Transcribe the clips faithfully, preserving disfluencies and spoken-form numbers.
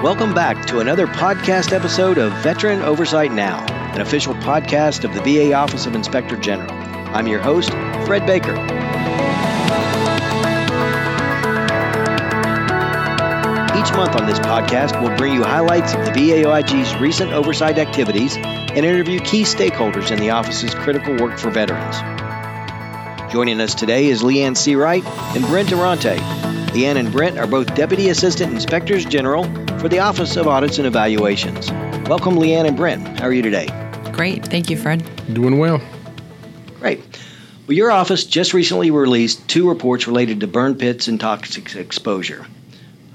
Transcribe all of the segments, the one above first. Welcome back to another podcast episode of Veteran Oversight Now, an official podcast of the V A Office of Inspector General. I'm your host, Fred Baker. Each month on this podcast, we'll bring you highlights of the V A O I G's recent oversight activities and interview key stakeholders in the office's critical work for veterans. Joining us today is Leanne Seawright and Brent Aronte. Leanne and Brent are both Deputy Assistant Inspectors General for the Office of Audits and Evaluations. Welcome, Leanne and Brent. How are you today? Great. Thank you, Fred. Doing well. Great. Well, your office just recently released two reports related to burn pits and toxic exposure.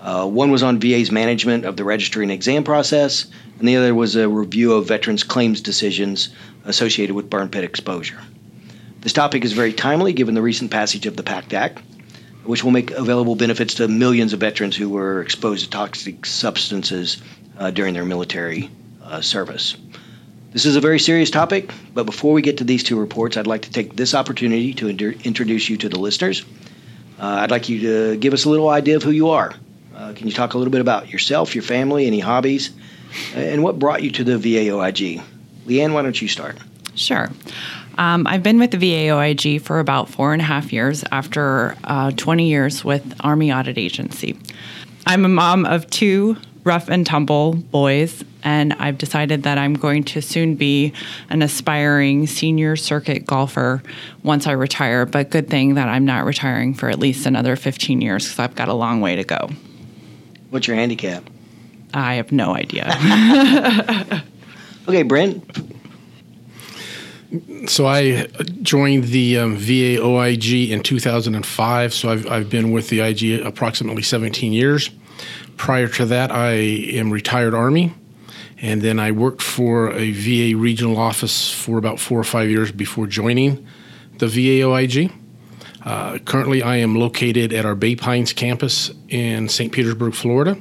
Uh, one was on V A's management of the registry and exam process, and the other was a review of veterans' claims decisions associated with burn pit exposure. This topic is very timely given the recent passage of the PACT Act, which will make available benefits to millions of veterans who were exposed to toxic substances uh, during their military uh, service. This is a very serious topic, but before we get to these two reports, I'd like to take this opportunity to ind- introduce you to the listeners. Uh, I'd like you to give us a little idea of who you are. Uh, can you talk a little bit about yourself, your family, any hobbies, and what brought you to the V A O I G? Leanne, why don't you start? Sure. Um, I've been with the V A O I G for about four and a half years after uh, twenty years with Army Audit Agency. I'm a mom of two rough and tumble boys, and I've decided that I'm going to soon be an aspiring senior circuit golfer once I retire, but good thing that I'm not retiring for at least another fifteen years because I've got a long way to go. What's your handicap? I have no idea. Okay, Brent? So I joined the um, V A O I G in two thousand five, so I've, I've been with the I G approximately seventeen years. Prior to that, I am retired Army, and then I worked for a V A regional office for about four or five years before joining the V A O I G. Uh, currently, I am located at our Bay Pines campus in Saint Petersburg, Florida,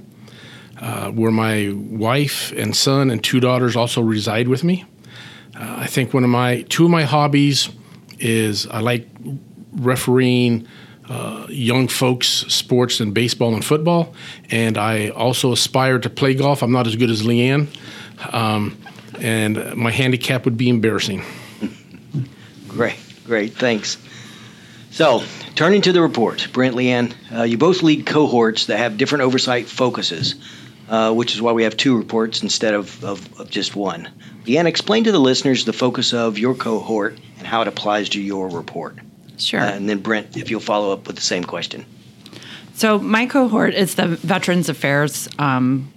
uh, where my wife and son and two daughters also reside with me. Uh, I think one of my two of my hobbies is I like refereeing uh, young folks sports in baseball and football, and I also aspire to play golf. I'm not as good as Leanne, um, and my handicap would be embarrassing. Great, great, thanks. So, turning to the report, Brent, Leanne, uh, you both lead cohorts that have different oversight focuses, uh, which is why we have two reports instead of, of, of just one. Leanne, explain to the listeners the focus of your cohort and how it applies to your report. Sure. Uh, and then, Brent, if you'll follow up with the same question. So my cohort is the Veterans Affairs, um,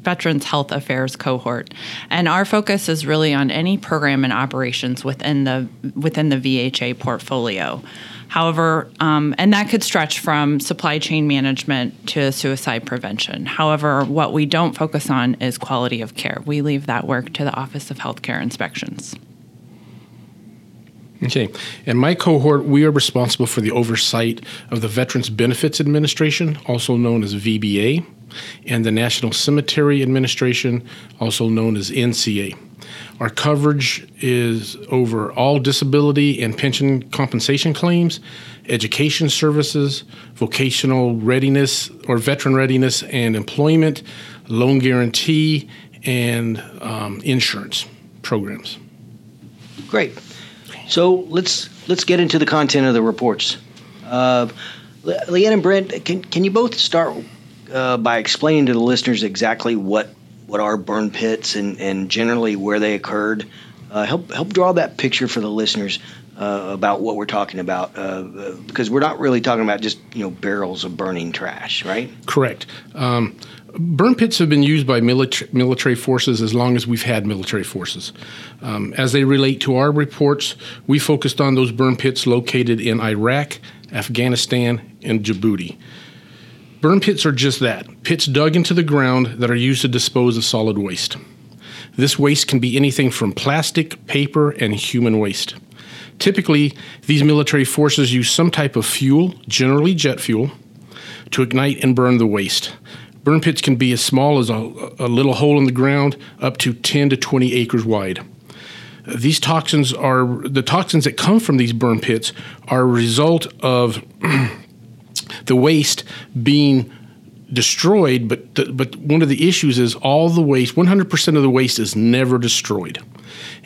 Veterans Health Affairs cohort, and our focus is really on any program and operations within the within the V H A portfolio. However, um, and that could stretch from supply chain management to suicide prevention. However, what we don't focus on is quality of care. We leave that work to the Office of Healthcare Inspections. Okay. In my cohort, we are responsible for the oversight of the Veterans Benefits Administration, also known as V B A, and the National Cemetery Administration, also known as N C A. Our coverage is over all disability and pension compensation claims, education services, vocational readiness or veteran readiness and employment, loan guarantee, and um, insurance programs. Great. So let's let's get into the content of the reports. Uh, Le- Leanne and Brent, can can you both start uh, by explaining to the listeners exactly what what are burn pits and, and generally where they occurred. Uh, help help draw that picture for the listeners uh, about what we're talking about, uh, because we're not really talking about just, you know, barrels of burning trash, right? Correct. Um, burn pits have been used by milita- military forces as long as we've had military forces. Um, as they relate to our reports, we focused on those burn pits located in Iraq, Afghanistan, and Djibouti. Burn pits are just that, pits dug into the ground that are used to dispose of solid waste. This waste can be anything from plastic, paper, and human waste. Typically, these military forces use some type of fuel, generally jet fuel, to ignite and burn the waste. Burn pits can be as small as a, a little hole in the ground, up to ten to twenty acres wide. These toxins are, the toxins that come from these burn pits are a result of the waste being destroyed, but the, but one of the issues is all the waste, one hundred percent of the waste is never destroyed.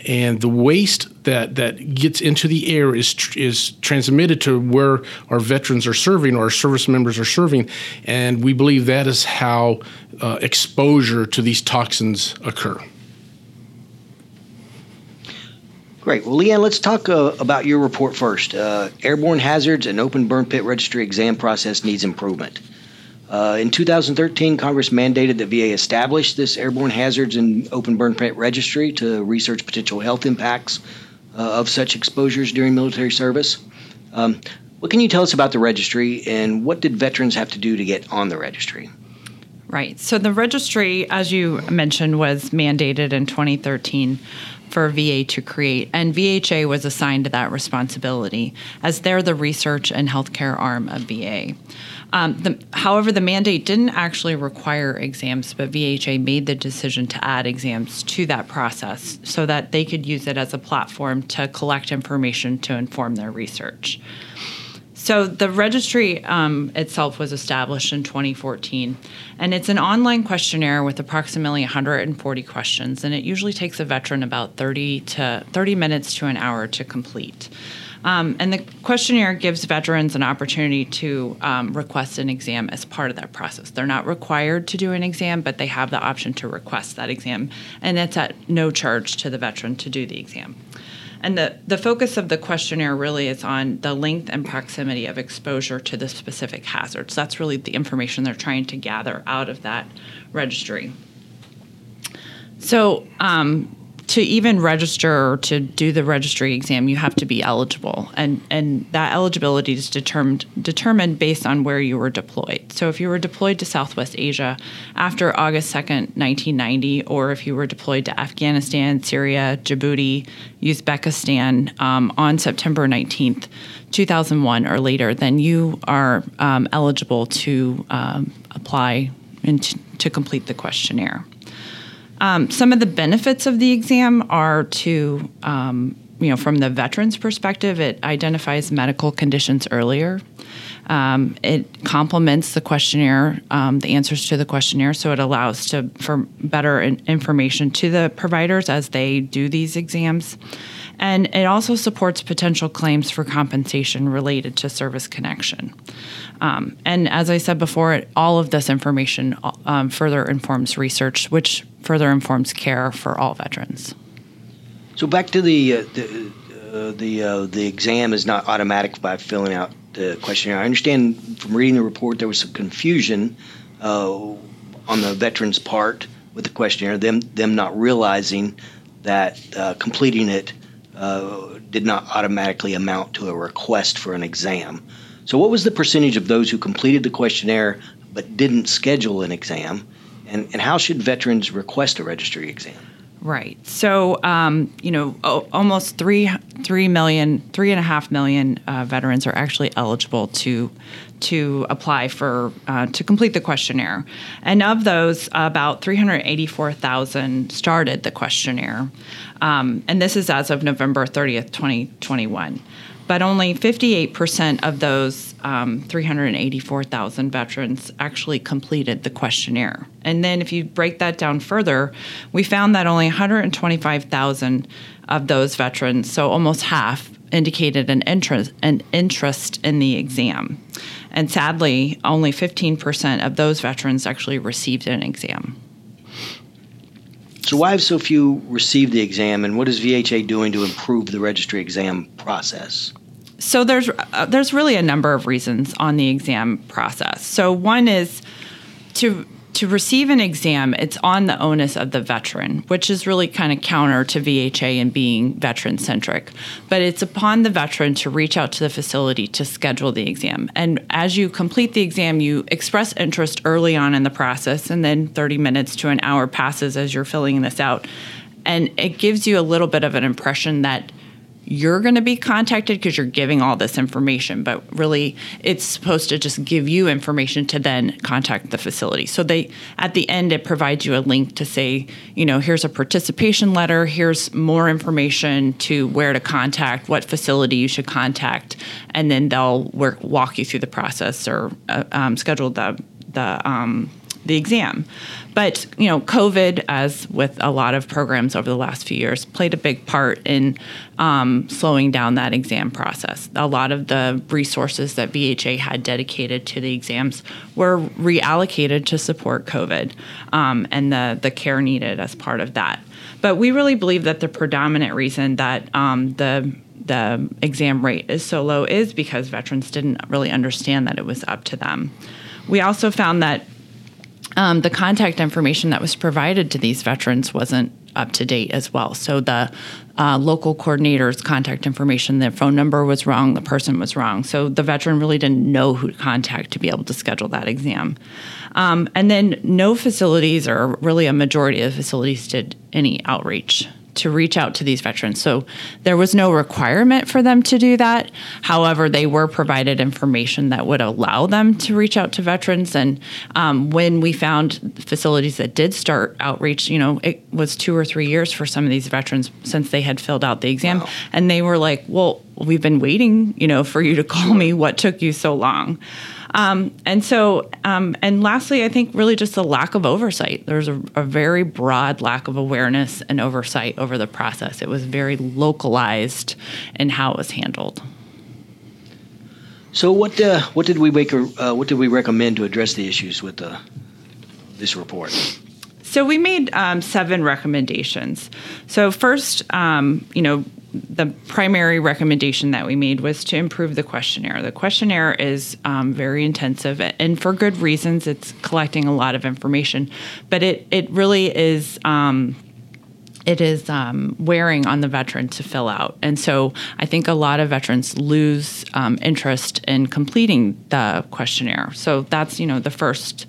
And the waste that, that gets into the air is tr- is transmitted to where our veterans are serving or our service members are serving, and we believe that is how uh, exposure to these toxins occur. Great. Well, Leanne, let's talk uh, about your report first. Uh, Airborne Hazards and Open Burn Pit Registry exam process needs improvement. Uh, in two thousand thirteen, Congress mandated that V A establish this Airborne Hazards and Open Burn Pit Registry to research potential health impacts uh, of such exposures during military service. Um, what can you tell us about the registry, and what did veterans have to do to get on the registry? Right. So the registry, as you mentioned, was mandated in twenty thirteen for V A to create, and V H A was assigned to that responsibility as they're the research and healthcare arm of V A. Um, the, however, the mandate didn't actually require exams, but V H A made the decision to add exams to that process so that they could use it as a platform to collect information to inform their research. So the registry um, itself was established in twenty fourteen, and it's an online questionnaire with approximately one hundred forty questions, and it usually takes a veteran about thirty to thirty minutes to an hour to complete. Um, and the questionnaire gives veterans an opportunity to um, request an exam as part of that process. They're not required to do an exam, but they have the option to request that exam, and it's at no charge to the veteran to do the exam. And the, the focus of the questionnaire really is on the length and proximity of exposure to the specific hazards. That's really the information they're trying to gather out of that registry. So um, to even register or to do the registry exam, you have to be eligible. And, and that eligibility is determined, determined based on where you were deployed. So if you were deployed to Southwest Asia after August second, nineteen ninety, or if you were deployed to Afghanistan, Syria, Djibouti, Uzbekistan um, on September nineteenth, two thousand one or later, then you are um, eligible to um, apply and t- to complete the questionnaire. Um, some of the benefits of the exam are to, um, you know, from the veteran's perspective, it identifies medical conditions earlier. Um, it complements the questionnaire, um, the answers to the questionnaire, so it allows to for better in- information to the providers as they do these exams. And it also supports potential claims for compensation related to service connection. Um, and as I said before, it, all of this information um, further informs research, which further informs care for all veterans. So back to the uh, the uh, the, uh, the exam is not automatic by filling out the questionnaire. I understand from reading the report there was some confusion uh, on the veterans' part with the questionnaire, them them not realizing that uh, completing it uh, did not automatically amount to a request for an exam. So what was the percentage of those who completed the questionnaire but didn't schedule an exam, and, and how should veterans request a registry exam? Right. So, um, you know, o- almost three, three million, three and a half million uh, veterans are actually eligible to to apply for uh, to complete the questionnaire, and of those, about three hundred eighty-four thousand started the questionnaire, um, and this is as of November thirtieth, twenty twenty-one. But only fifty-eight percent of those um, three hundred eighty-four thousand veterans actually completed the questionnaire. And then if you break that down further, we found that only one hundred twenty-five thousand of those veterans, so almost half, indicated an interest, an interest in the exam. And sadly, only fifteen percent of those veterans actually received an exam. So why have so few received the exam, and what is V H A doing to improve the registry exam process? So there's uh, there's really a number of reasons on the exam process. So one is to to receive an exam, it's on the onus of the veteran, which is really kind of counter to V H A and being veteran-centric. But it's upon the veteran to reach out to the facility to schedule the exam. And as you complete the exam, you express interest early on in the process, and then thirty minutes to an hour passes as you're filling this out. And it gives you a little bit of an impression that you're going to be contacted because you're giving all this information, but really it's supposed to just give you information to then contact the facility. So they, at the end, it provides you a link to say, you know, here's a participation letter, here's more information to where to contact, what facility you should contact, and then they'll work, walk you through the process or uh, um, schedule the, the, um, the exam. But, you know, COVID, as with a lot of programs over the last few years, played a big part in um, slowing down that exam process. A lot of the resources that V H A had dedicated to the exams were reallocated to support COVID um, and the, the care needed as part of that. But we really believe that the predominant reason that um, the the exam rate is so low is because veterans didn't really understand that it was up to them. We also found that Um, the contact information that was provided to these veterans wasn't up to date as well. So the uh, local coordinator's contact information, their phone number was wrong, the person was wrong. So the veteran really didn't know who to contact to be able to schedule that exam. Um, and then no facilities, or really a majority of facilities, did any outreach to reach out to these veterans. So there was no requirement for them to do that. However, they were provided information that would allow them to reach out to veterans. And um, when we found facilities that did start outreach, you know, it was two or three years for some of these veterans since they had filled out the exam. Wow. And they were like, well, we've been waiting, you know, for you to call me. What took you so long? Um, and so, um, and lastly, I think really just the lack of oversight. There's a, a very broad lack of awareness and oversight over the process. It was very localized in how it was handled. So, what uh, what did we make, uh, what did we recommend to address the issues with uh, this report? So, we made um, seven recommendations. So, first, um, you know. The primary recommendation that we made was to improve the questionnaire. The questionnaire is um, very intensive, and for good reasons. It's collecting a lot of information, but it, it really is um, it is um, wearing on the veteran to fill out. And so I think a lot of veterans lose um, interest in completing the questionnaire. So that's, you know, the first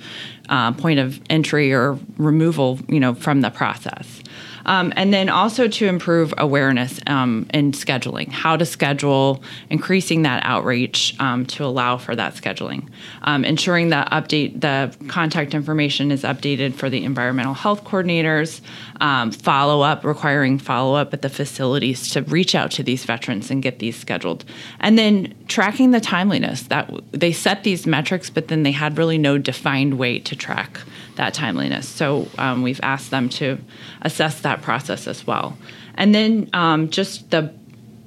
uh, point of entry or removal, you know, from the process. Um, and then also to improve awareness um, in scheduling, how to schedule, increasing that outreach um, to allow for that scheduling, um, ensuring that update the contact information is updated for the environmental health coordinators, um, follow up, requiring follow up at the facilities to reach out to these veterans and get these scheduled, and then tracking the timeliness. That they set these metrics, but then they had really no defined way to track that timeliness. So um, we've asked them to assess that process as well. And then um, just the,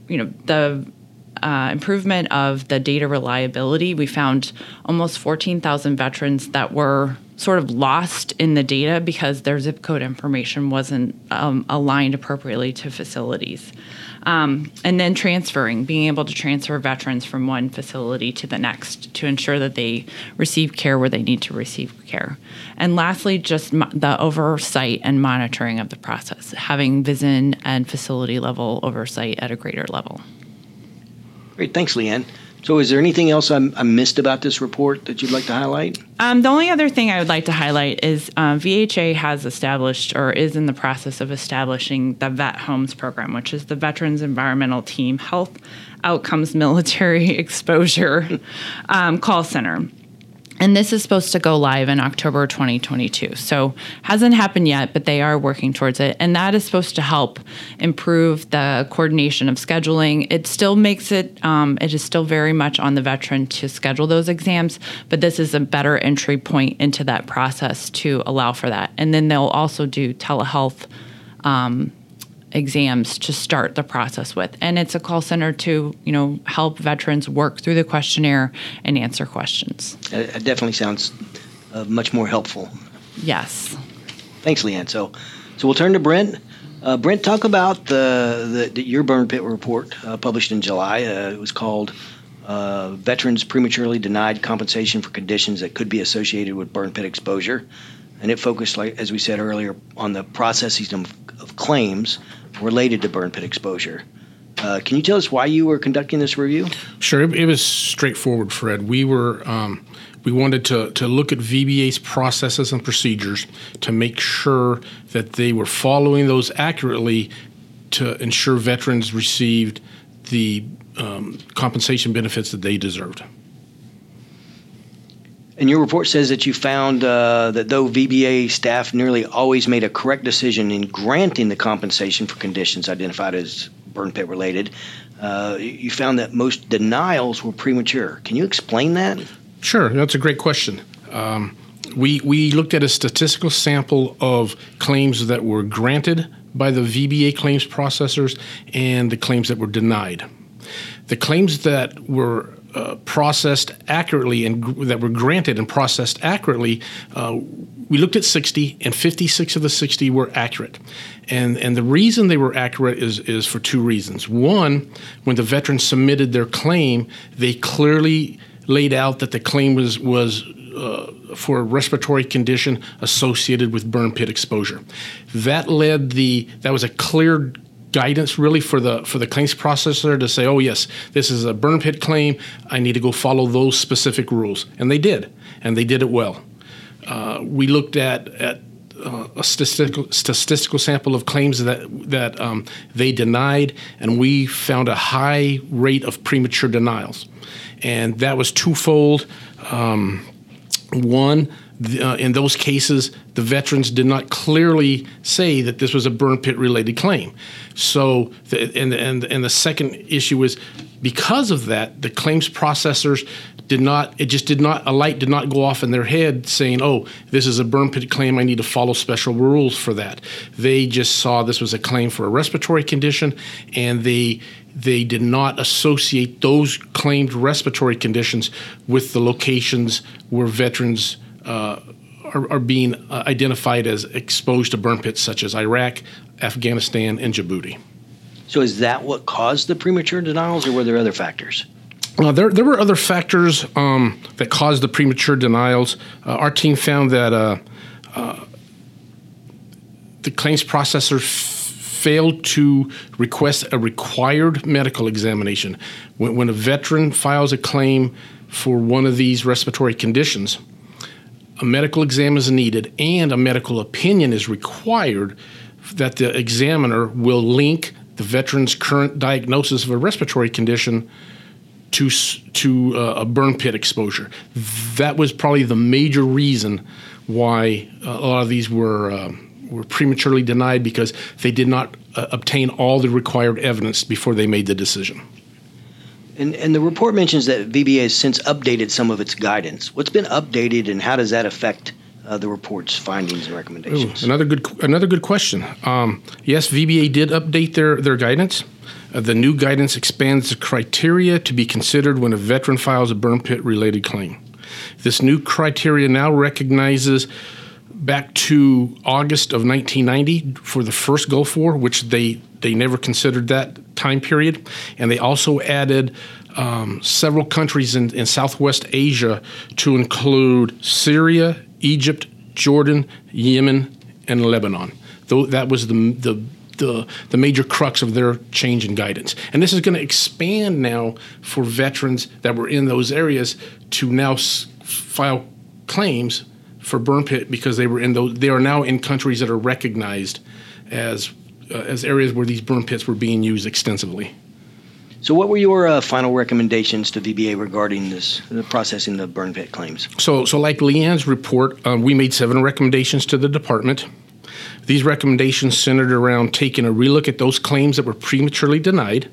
you know, the uh, improvement of the data reliability. We found almost fourteen thousand veterans that were sort of lost in the data because their zip code information wasn't um, aligned appropriately to facilities. Um, and then transferring, being able to transfer veterans from one facility to the next to ensure that they receive care where they need to receive care. And lastly, just mo- the oversight and monitoring of the process, having V I S N and facility level oversight at a greater level. Great. Thanks, Leanne. So is there anything else I, I missed about this report that you'd like to highlight? Um, the only other thing I would like to highlight is uh, V H A has established or is in the process of establishing the Vet Homes Program, which is the Veterans Environmental Team Health Outcomes Military Exposure um, Call Center. And this is supposed to go live in October twenty twenty-two. So hasn't happened yet, but they are working towards it. And that is supposed to help improve the coordination of scheduling. It still makes it, um, it is still very much on the veteran to schedule those exams, but this is a better entry point into that process to allow for that. And then they'll also do telehealth um exams to start the process with. And it's a call center to, you know, help veterans work through the questionnaire and answer questions. It definitely sounds uh, much more helpful. Yes. Thanks, Leanne. So so we'll turn to Brent. Uh, Brent, talk about the, the, the your burn pit report uh, published in July. Uh, it was called uh, Veterans Prematurely Denied Compensation for Conditions That Could Be Associated with Burn Pit Exposure. And it focused, like as we said earlier, on the processes of, of claims related to burn pit exposure. Uh, can you tell us why you were conducting this review? Sure. It, it was straightforward, Fred. We were um, we wanted to, to look at V B A's processes and procedures to make sure that they were following those accurately to ensure veterans received the um, compensation benefits that they deserved. And your report says that you found uh, that though V B A staff nearly always made a correct decision in granting the compensation for conditions identified as burn pit related, uh, you found that most denials were premature. Can you explain that? Sure. That's a great question. Um, we, we looked at a statistical sample of claims that were granted by the V B A claims processors and the claims that were denied. The claims that were Uh, processed accurately and gr- that were granted and processed accurately, uh, we looked at sixty, and fifty-six of the sixty were accurate. And and the reason they were accurate is, is for two reasons. One, when the veteran submitted their claim, they clearly laid out that the claim was, was uh, for a respiratory condition associated with burn pit exposure. That led the, that was a clear guidance really for the for the claims processor to say, oh yes, this is a burn pit claim, I need to go follow those specific rules. And they did, and they did it well. Uh, we looked at, at uh, a statistical, statistical sample of claims that, that um, they denied, and we found a high rate of premature denials. And that was twofold. Um, one, Uh, in those cases, the veterans did not clearly say that this was a burn pit-related claim. So, the, and, and, and the second issue is because of that, the claims processors did not, it just did not, a light did not go off in their head saying, oh, this is a burn pit claim, I need to follow special rules for that. They just saw this was a claim for a respiratory condition, and they they did not associate those claimed respiratory conditions with the locations where veterans Uh, are, are being uh, identified as exposed to burn pits, such as Iraq, Afghanistan, and Djibouti. So is that what caused the premature denials, or were there other factors? Uh, there, there were other factors um, that caused the premature denials. Uh, our team found that uh, uh, the claims processor failed to request a required medical examination. When, when a veteran files a claim for one of these respiratory conditions, a medical exam is needed, and a medical opinion is required that the examiner will link the veteran's current diagnosis of a respiratory condition to to uh, a burn pit exposure. That was probably the major reason why uh, a lot of these were uh, were prematurely denied, because they did not uh, obtain all the required evidence before they made the decision. And, and the report mentions that V B A has since updated some of its guidance. What's been updated, and how does that affect uh, the report's findings and recommendations? Ooh, another good, another good question. Um, yes, V B A did update their, their guidance. Uh, the new guidance expands the criteria to be considered when a veteran files a burn pit-related claim. This new criteria now recognizes back to August of nineteen ninety for the first Gulf War, which they They never considered that time period. And they also added um, several countries in, in Southwest Asia to include Syria, Egypt, Jordan, Yemen, and Lebanon. Though that was the, the, the, the major crux of their change in guidance. And this is going to expand now for veterans that were in those areas to now s- file claims for burn pit, because they were in those, they are now in countries that are recognized as Uh, as areas where these burn pits were being used extensively. So what were your uh, final recommendations to V B A regarding this, the processing the burn pit claims? So so like Leanne's report, um, we made seven recommendations to the department. These recommendations centered around taking a relook at those claims that were prematurely denied,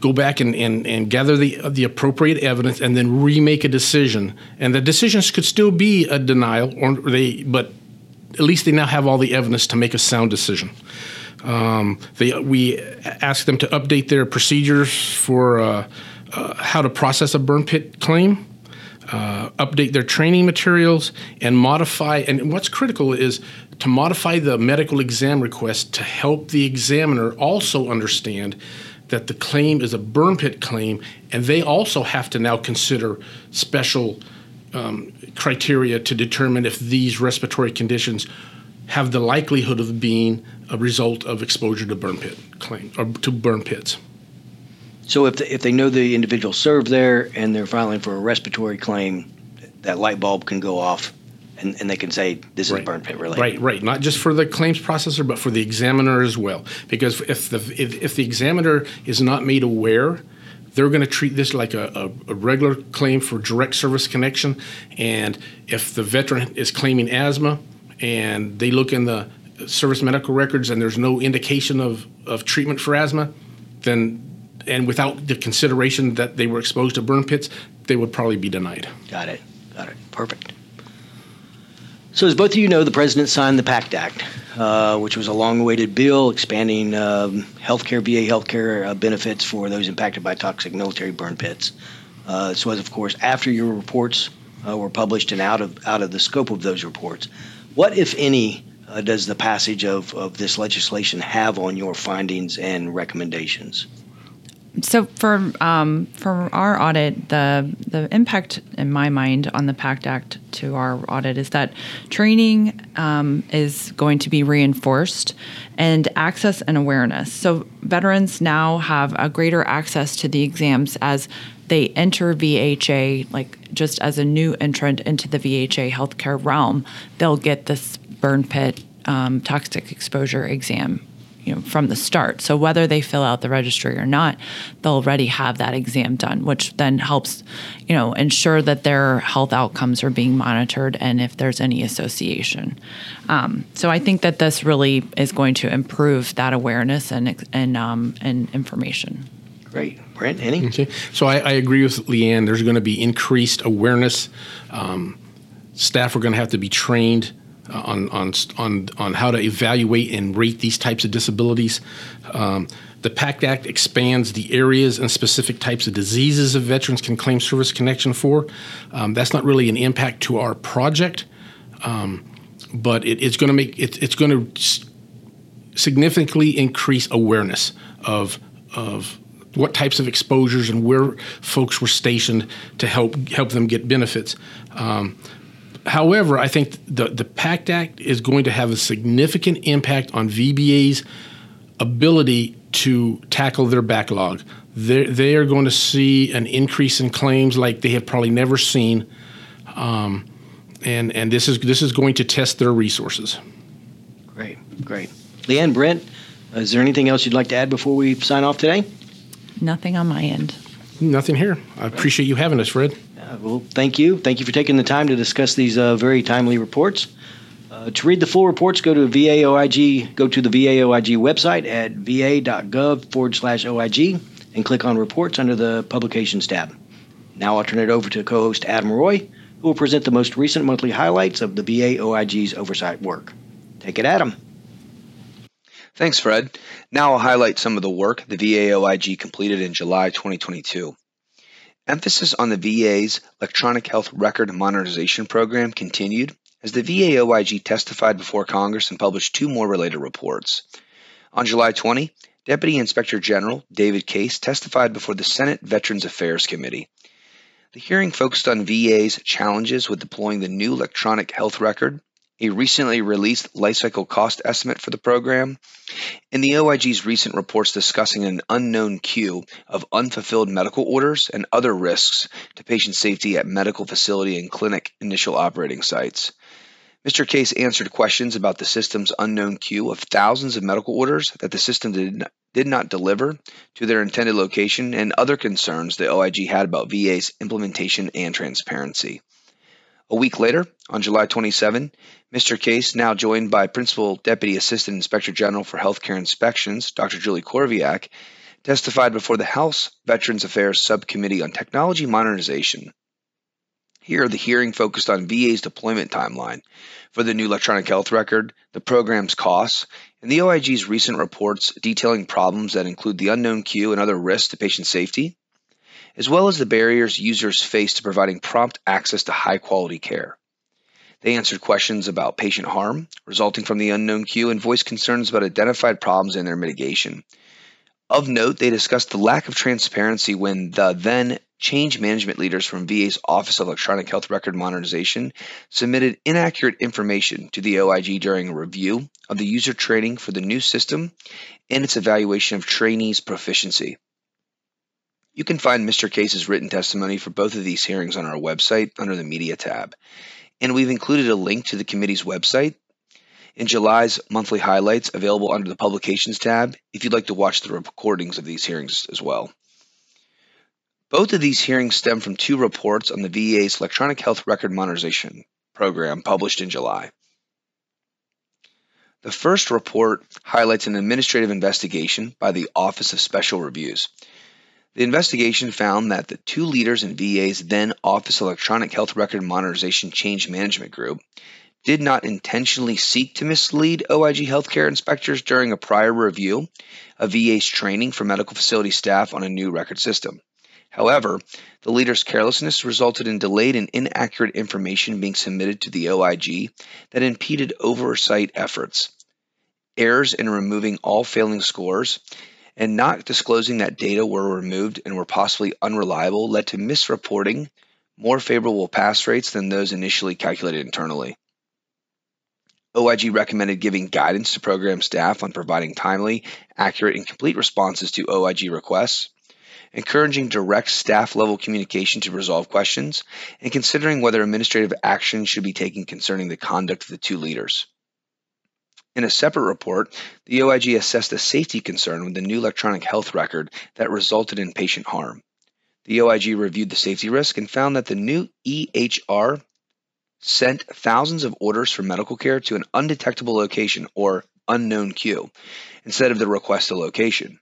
go back and, and, and gather the uh, the appropriate evidence, and then remake a decision. And the decisions could still be a denial, or they but at least they now have all the evidence to make a sound decision. Um, they, we asked them to update their procedures for uh, uh, how to process a burn pit claim, uh, update their training materials, and modify. And what's critical is to modify the medical exam request to help the examiner also understand that the claim is a burn pit claim, and they also have to now consider special Um, criteria to determine if these respiratory conditions have the likelihood of being a result of exposure to burn pit claim or to burn pits. So if the, if they know the individual served there and they're filing for a respiratory claim, that light bulb can go off and, and they can say this is right. burn pit related. Right, right. Not just for the claims processor, but for the examiner as well. Because if the if, if the examiner is not made aware, they're going to treat this like a, a, a regular claim for direct service connection. And if the veteran is claiming asthma and they look in the service medical records and there's no indication of, of treatment for asthma, then and without the consideration that they were exposed to burn pits, they would probably be denied. Got it. Got it. Perfect. So as both of you know, the president signed the PACT Act, uh, which was a long-awaited bill expanding um, healthcare, V A healthcare uh, benefits for those impacted by toxic military burn pits. Uh, this was, of course, after your reports uh, were published and out of out of the scope of those reports. What, if any, uh, does the passage of, of this legislation have on your findings and recommendations? So for um, for our audit, the the impact in my mind on the PACT Act to our audit is that training um, is going to be reinforced, and access and awareness. So veterans now have a greater access to the exams as they enter V H A, like just as a new entrant into the V H A healthcare realm, they'll get this burn pit um, toxic exposure exam, you know, from the start. So whether they fill out the registry or not, they'll already have that exam done, which then helps, you know, ensure that their health outcomes are being monitored and if there's any association. Um, so I think that this really is going to improve that awareness and and um, and information. Great. Brent, any? Okay. So I, I agree with Leanne. There's going to be increased awareness. Um, staff are going to have to be trained on on on on how to evaluate and rate these types of disabilities. Um, the PACT Act expands the areas and specific types of diseases that veterans can claim service connection for. Um, that's not really an impact to our project, um, but it, it's going to make it, it's going to significantly increase awareness of of what types of exposures and where folks were stationed to help help them get benefits. Um, However, I think the, the PACT Act is going to have a significant impact on V B A's ability to tackle their backlog. They're, they are going to see an increase in claims like they have probably never seen, um, and and this is this is going to test their resources. Great, great. Leanne, Brent, is there anything else you'd like to add before we sign off today? Nothing on my end. Nothing here. I appreciate you having us, Fred. Well, thank you. Thank you for taking the time to discuss these uh, very timely reports. Uh, to read the full reports, go to V A O I G. Go to the V A O I G website at va.gov forward slash OIG and click on Reports under the Publications tab. Now I'll turn it over to co-host Adam Roy, who will present the most recent monthly highlights of the V A O I G's oversight work. Take it, Adam. Thanks, Fred. Now I'll highlight some of the work the V A O I G completed in July twenty twenty-two. Emphasis on the V A's electronic health record modernization program continued as the V A O I G testified before Congress and published two more related reports. On July twentieth, Deputy Inspector General David Case testified before the Senate Veterans Affairs Committee. The hearing focused on V A's challenges with deploying the new electronic health record, a recently released lifecycle cost estimate for the program, and the O I G's recent reports discussing an unknown queue of unfulfilled medical orders and other risks to patient safety at medical facility and clinic initial operating sites. Mister Case answered questions about the system's unknown queue of thousands of medical orders that the system did not, did not deliver to their intended location and other concerns the O I G had about V A's implementation and transparency. A week later, on July twenty-seventh, Mister Case, now joined by Principal Deputy Assistant Inspector General for Healthcare Inspections, Doctor Julie Korviak, testified before the House Veterans Affairs Subcommittee on Technology Modernization. Here, the hearing focused on V A's deployment timeline for the new electronic health record, the program's costs, and the O I G's recent reports detailing problems that include the unknown queue and other risks to patient safety, as well as the barriers users face to providing prompt access to high-quality care. They answered questions about patient harm resulting from the unknown queue and voiced concerns about identified problems and their mitigation. Of note, they discussed the lack of transparency when the then change management leaders from V A's Office of Electronic Health Record Modernization submitted inaccurate information to the O I G during a review of the user training for the new system and its evaluation of trainees' proficiency. You can find Mister Case's written testimony for both of these hearings on our website under the Media tab. and we've included a link to the committee's website in July's monthly highlights available under the Publications tab if you'd like to watch the recordings of these hearings as well. Both of these hearings stem from two reports on the V A's Electronic Health Record Modernization Program published in July. The first report highlights an administrative investigation by the Office of Special Reviews. The investigation found that the two leaders in V A's then Office Electronic Health Record Modernization Change Management Group did not intentionally seek to mislead O I G healthcare inspectors during a prior review of V A's training for medical facility staff on a new record system. However, the leader's carelessness resulted in delayed and inaccurate information being submitted to the O I G that impeded oversight efforts. Errors in removing all failing scores and not disclosing that data were removed and were possibly unreliable led to misreporting more favorable pass rates than those initially calculated internally. O I G recommended giving guidance to program staff on providing timely, accurate, and complete responses to O I G requests, encouraging direct staff-level communication to resolve questions, and considering whether administrative action should be taken concerning the conduct of the two leaders. In a separate report, the O I G assessed a safety concern with the new electronic health record that resulted in patient harm. The O I G reviewed the safety risk and found that the new E H R sent thousands of orders for medical care to an undetectable location, or unknown queue, instead of the request to location.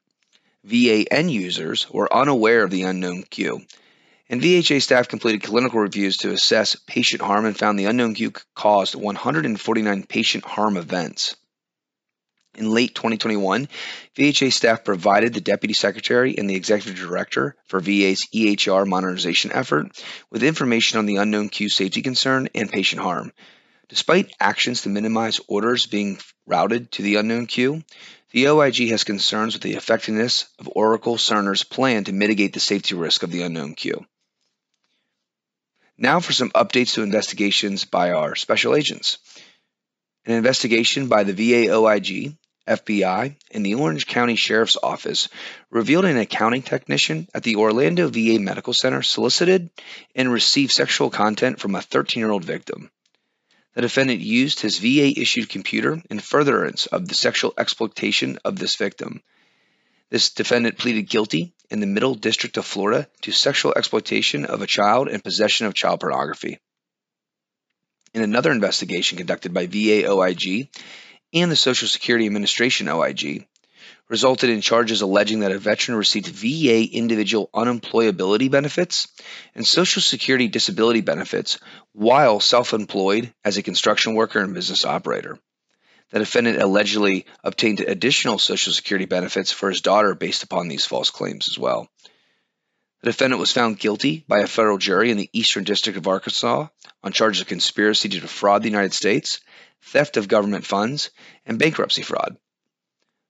V A end users were unaware of the unknown queue, and V H A staff completed clinical reviews to assess patient harm and found the unknown queue caused one hundred forty-nine patient harm events. In late twenty twenty-one, V H A staff provided the Deputy Secretary and the Executive Director for V A's E H R modernization effort with information on the unknown queue safety concern and patient harm. Despite actions to minimize orders being routed to the unknown queue, the O I G has concerns with the effectiveness of Oracle Cerner's plan to mitigate the safety risk of the unknown queue. Now for some updates to investigations by our special agents. An investigation by the V A O I G, F B I, and the Orange County Sheriff's Office revealed an accounting technician at the Orlando V A Medical Center solicited and received sexual content from a thirteen-year-old victim. The defendant used his V A-issued computer in furtherance of the sexual exploitation of this victim. This defendant pleaded guilty in the Middle District of Florida to sexual exploitation of a child and possession of child pornography. In another investigation conducted by V A O I G and the Social Security Administration O I G, resulted in charges alleging that a veteran received V A individual unemployability benefits and Social Security disability benefits while self-employed as a construction worker and business operator. The defendant allegedly obtained additional Social Security benefits for his daughter based upon these false claims as well. The defendant was found guilty by a federal jury in the Eastern District of Arkansas on charges of conspiracy to defraud the United States, theft of government funds, and bankruptcy fraud.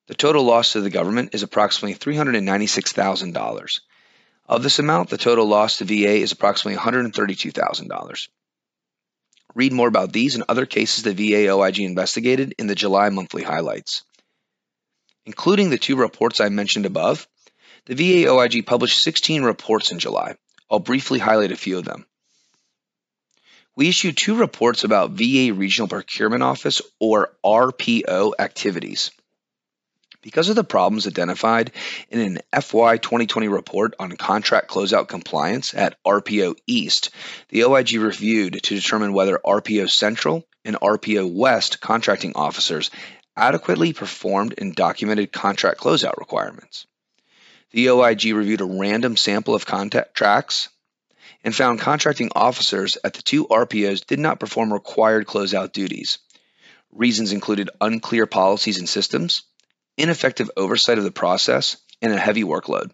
The total loss to the government is approximately three hundred ninety-six thousand dollars. Of this amount, the total loss to V A is approximately one hundred thirty-two thousand dollars. Read more about these and other cases the V A O I G investigated in the July monthly highlights. Including the two reports I mentioned above, the V A O I G published sixteen reports in July. I'll briefly highlight a few of them. We issued two reports about V A Regional Procurement Office, or R P O, activities. Because of the problems identified in an F Y twenty twenty report on contract closeout compliance at R P O East, the O I G reviewed to determine whether R P O Central and R P O West contracting officers adequately performed and documented contract closeout requirements. The O I G reviewed a random sample of contracts and found contracting officers at the two R P Os did not perform required closeout duties. Reasons included unclear policies and systems, ineffective oversight of the process, and a heavy workload.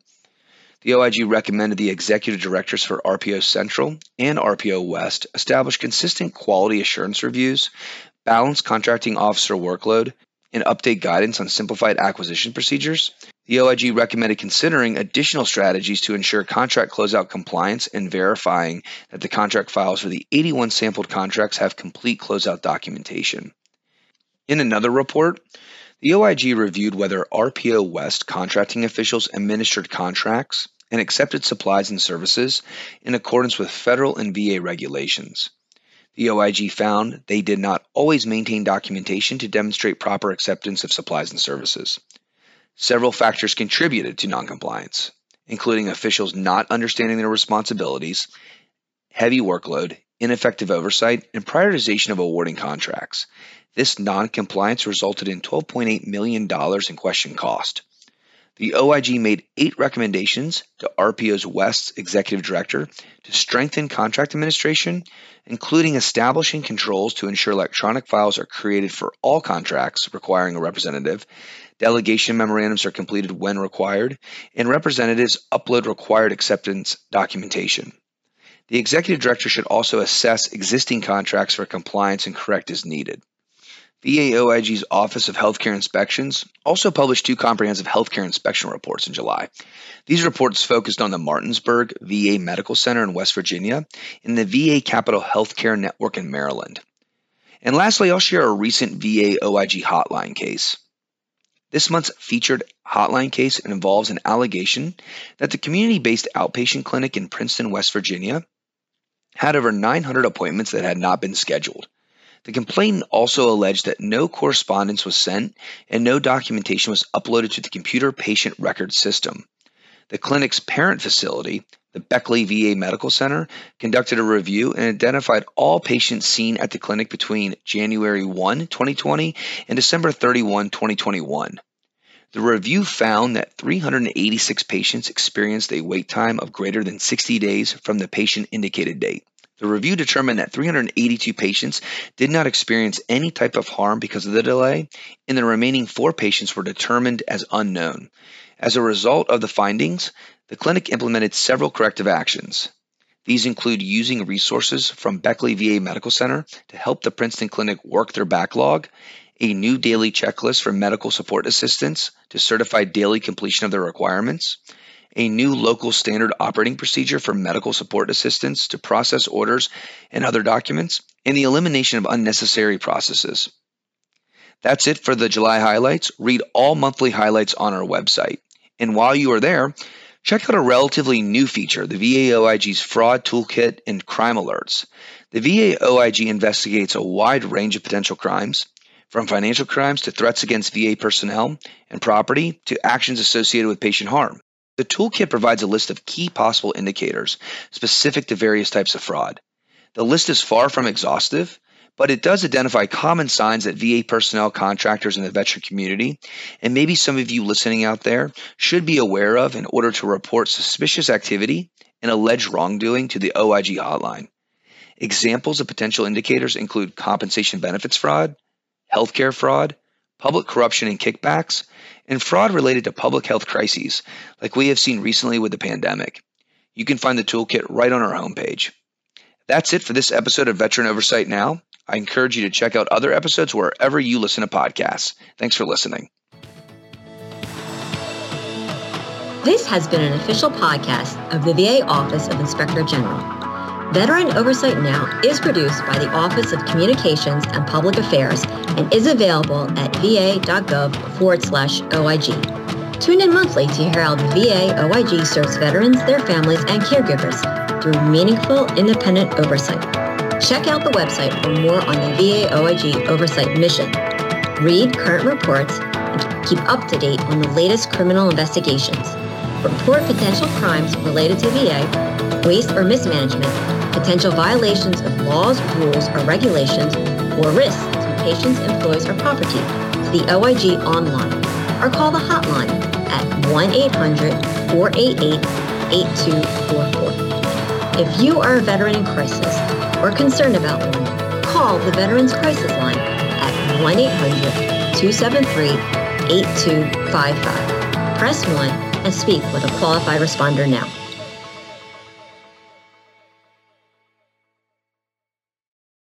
The O I G recommended the executive directors for R P O Central and R P O West establish consistent quality assurance reviews, balance contracting officer workload, and update guidance on simplified acquisition procedures. The O I G recommended considering additional strategies to ensure contract closeout compliance and verifying that the contract files for the eighty-one sampled contracts have complete closeout documentation. In another report, the O I G reviewed whether R P O West contracting officials administered contracts and accepted supplies and services in accordance with federal and V A regulations. The O I G found they did not always maintain documentation to demonstrate proper acceptance of supplies and services. Several factors contributed to noncompliance, including officials not understanding their responsibilities, heavy workload, ineffective oversight, and prioritization of awarding contracts. This noncompliance resulted in twelve point eight million dollars in question cost. The O I G made eight recommendations to R P O West's executive director to strengthen contract administration, including establishing controls to ensure electronic files are created for all contracts requiring a representative, delegation memorandums are completed when required, and representatives upload required acceptance documentation. The executive director should also assess existing contracts for compliance and correct as needed. V A O I G's Office of Healthcare Inspections also published two comprehensive healthcare inspection reports in July. These reports focused on the Martinsburg V A Medical Center in West Virginia and the V A Capital Healthcare Network in Maryland. And lastly, I'll share a recent V A O I G hotline case. This month's featured hotline case involves an allegation that the community-based outpatient clinic in Princeton, West Virginia, had over nine hundred appointments that had not been scheduled. The complainant also alleged that no correspondence was sent and no documentation was uploaded to the computer patient record system. The clinic's parent facility, the Beckley V A Medical Center, conducted a review and identified all patients seen at the clinic between January first, twenty twenty and December thirty-first, twenty twenty-one. The review found that three hundred eighty-six patients experienced a wait time of greater than sixty days from the patient indicated date. The review determined that three hundred eighty-two patients did not experience any type of harm because of the delay, and the remaining four patients were determined as unknown. As a result of the findings, the clinic implemented several corrective actions. These include using resources from Beckley V A Medical Center to help the Princeton Clinic work their backlog, a new daily checklist for medical support assistance to certify daily completion of their requirements, a new local standard operating procedure for medical support assistance to process orders and other documents, and the elimination of unnecessary processes. That's it for the July highlights. Read all monthly highlights on our website. And while you are there, check out a relatively new feature, the V A O I G's Fraud Toolkit and Crime Alerts. The V A O I G investigates a wide range of potential crimes, from financial crimes to threats against V A personnel and property to actions associated with patient harm. The toolkit provides a list of key possible indicators specific to various types of fraud. The list is far from exhaustive, but it does identify common signs that V A personnel, contractors, and the veteran community, and maybe some of you listening out there, should be aware of in order to report suspicious activity and alleged wrongdoing to the O I G hotline. Examples of potential indicators include compensation benefits fraud, healthcare fraud, public corruption and kickbacks, and fraud related to public health crises, like we have seen recently with the pandemic. You can find the toolkit right on our homepage. That's it for this episode of Veteran Oversight Now. I encourage you to check out other episodes wherever you listen to podcasts. Thanks for listening. This has been an official podcast of the V A Office of Inspector General. Veteran Oversight Now is produced by the Office of Communications and Public Affairs and is available at va.gov forward slash OIG. Tune in monthly to hear how the V A O I G serves veterans, their families, and caregivers through meaningful, independent oversight. Check out the website for more on the V A O I G oversight mission. Read current reports and keep up to date on the latest criminal investigations. Report potential crimes related to V A, waste or mismanagement, potential violations of laws, rules, or regulations, or risks to patients, employees, or property to the O I G online, or call the hotline at one eight hundred, four eight eight, eight two four four. If you are a veteran in crisis or concerned about one, call the Veterans Crisis Line at one eight hundred, two seven three, eight two five five. Press one and speak with a qualified responder now.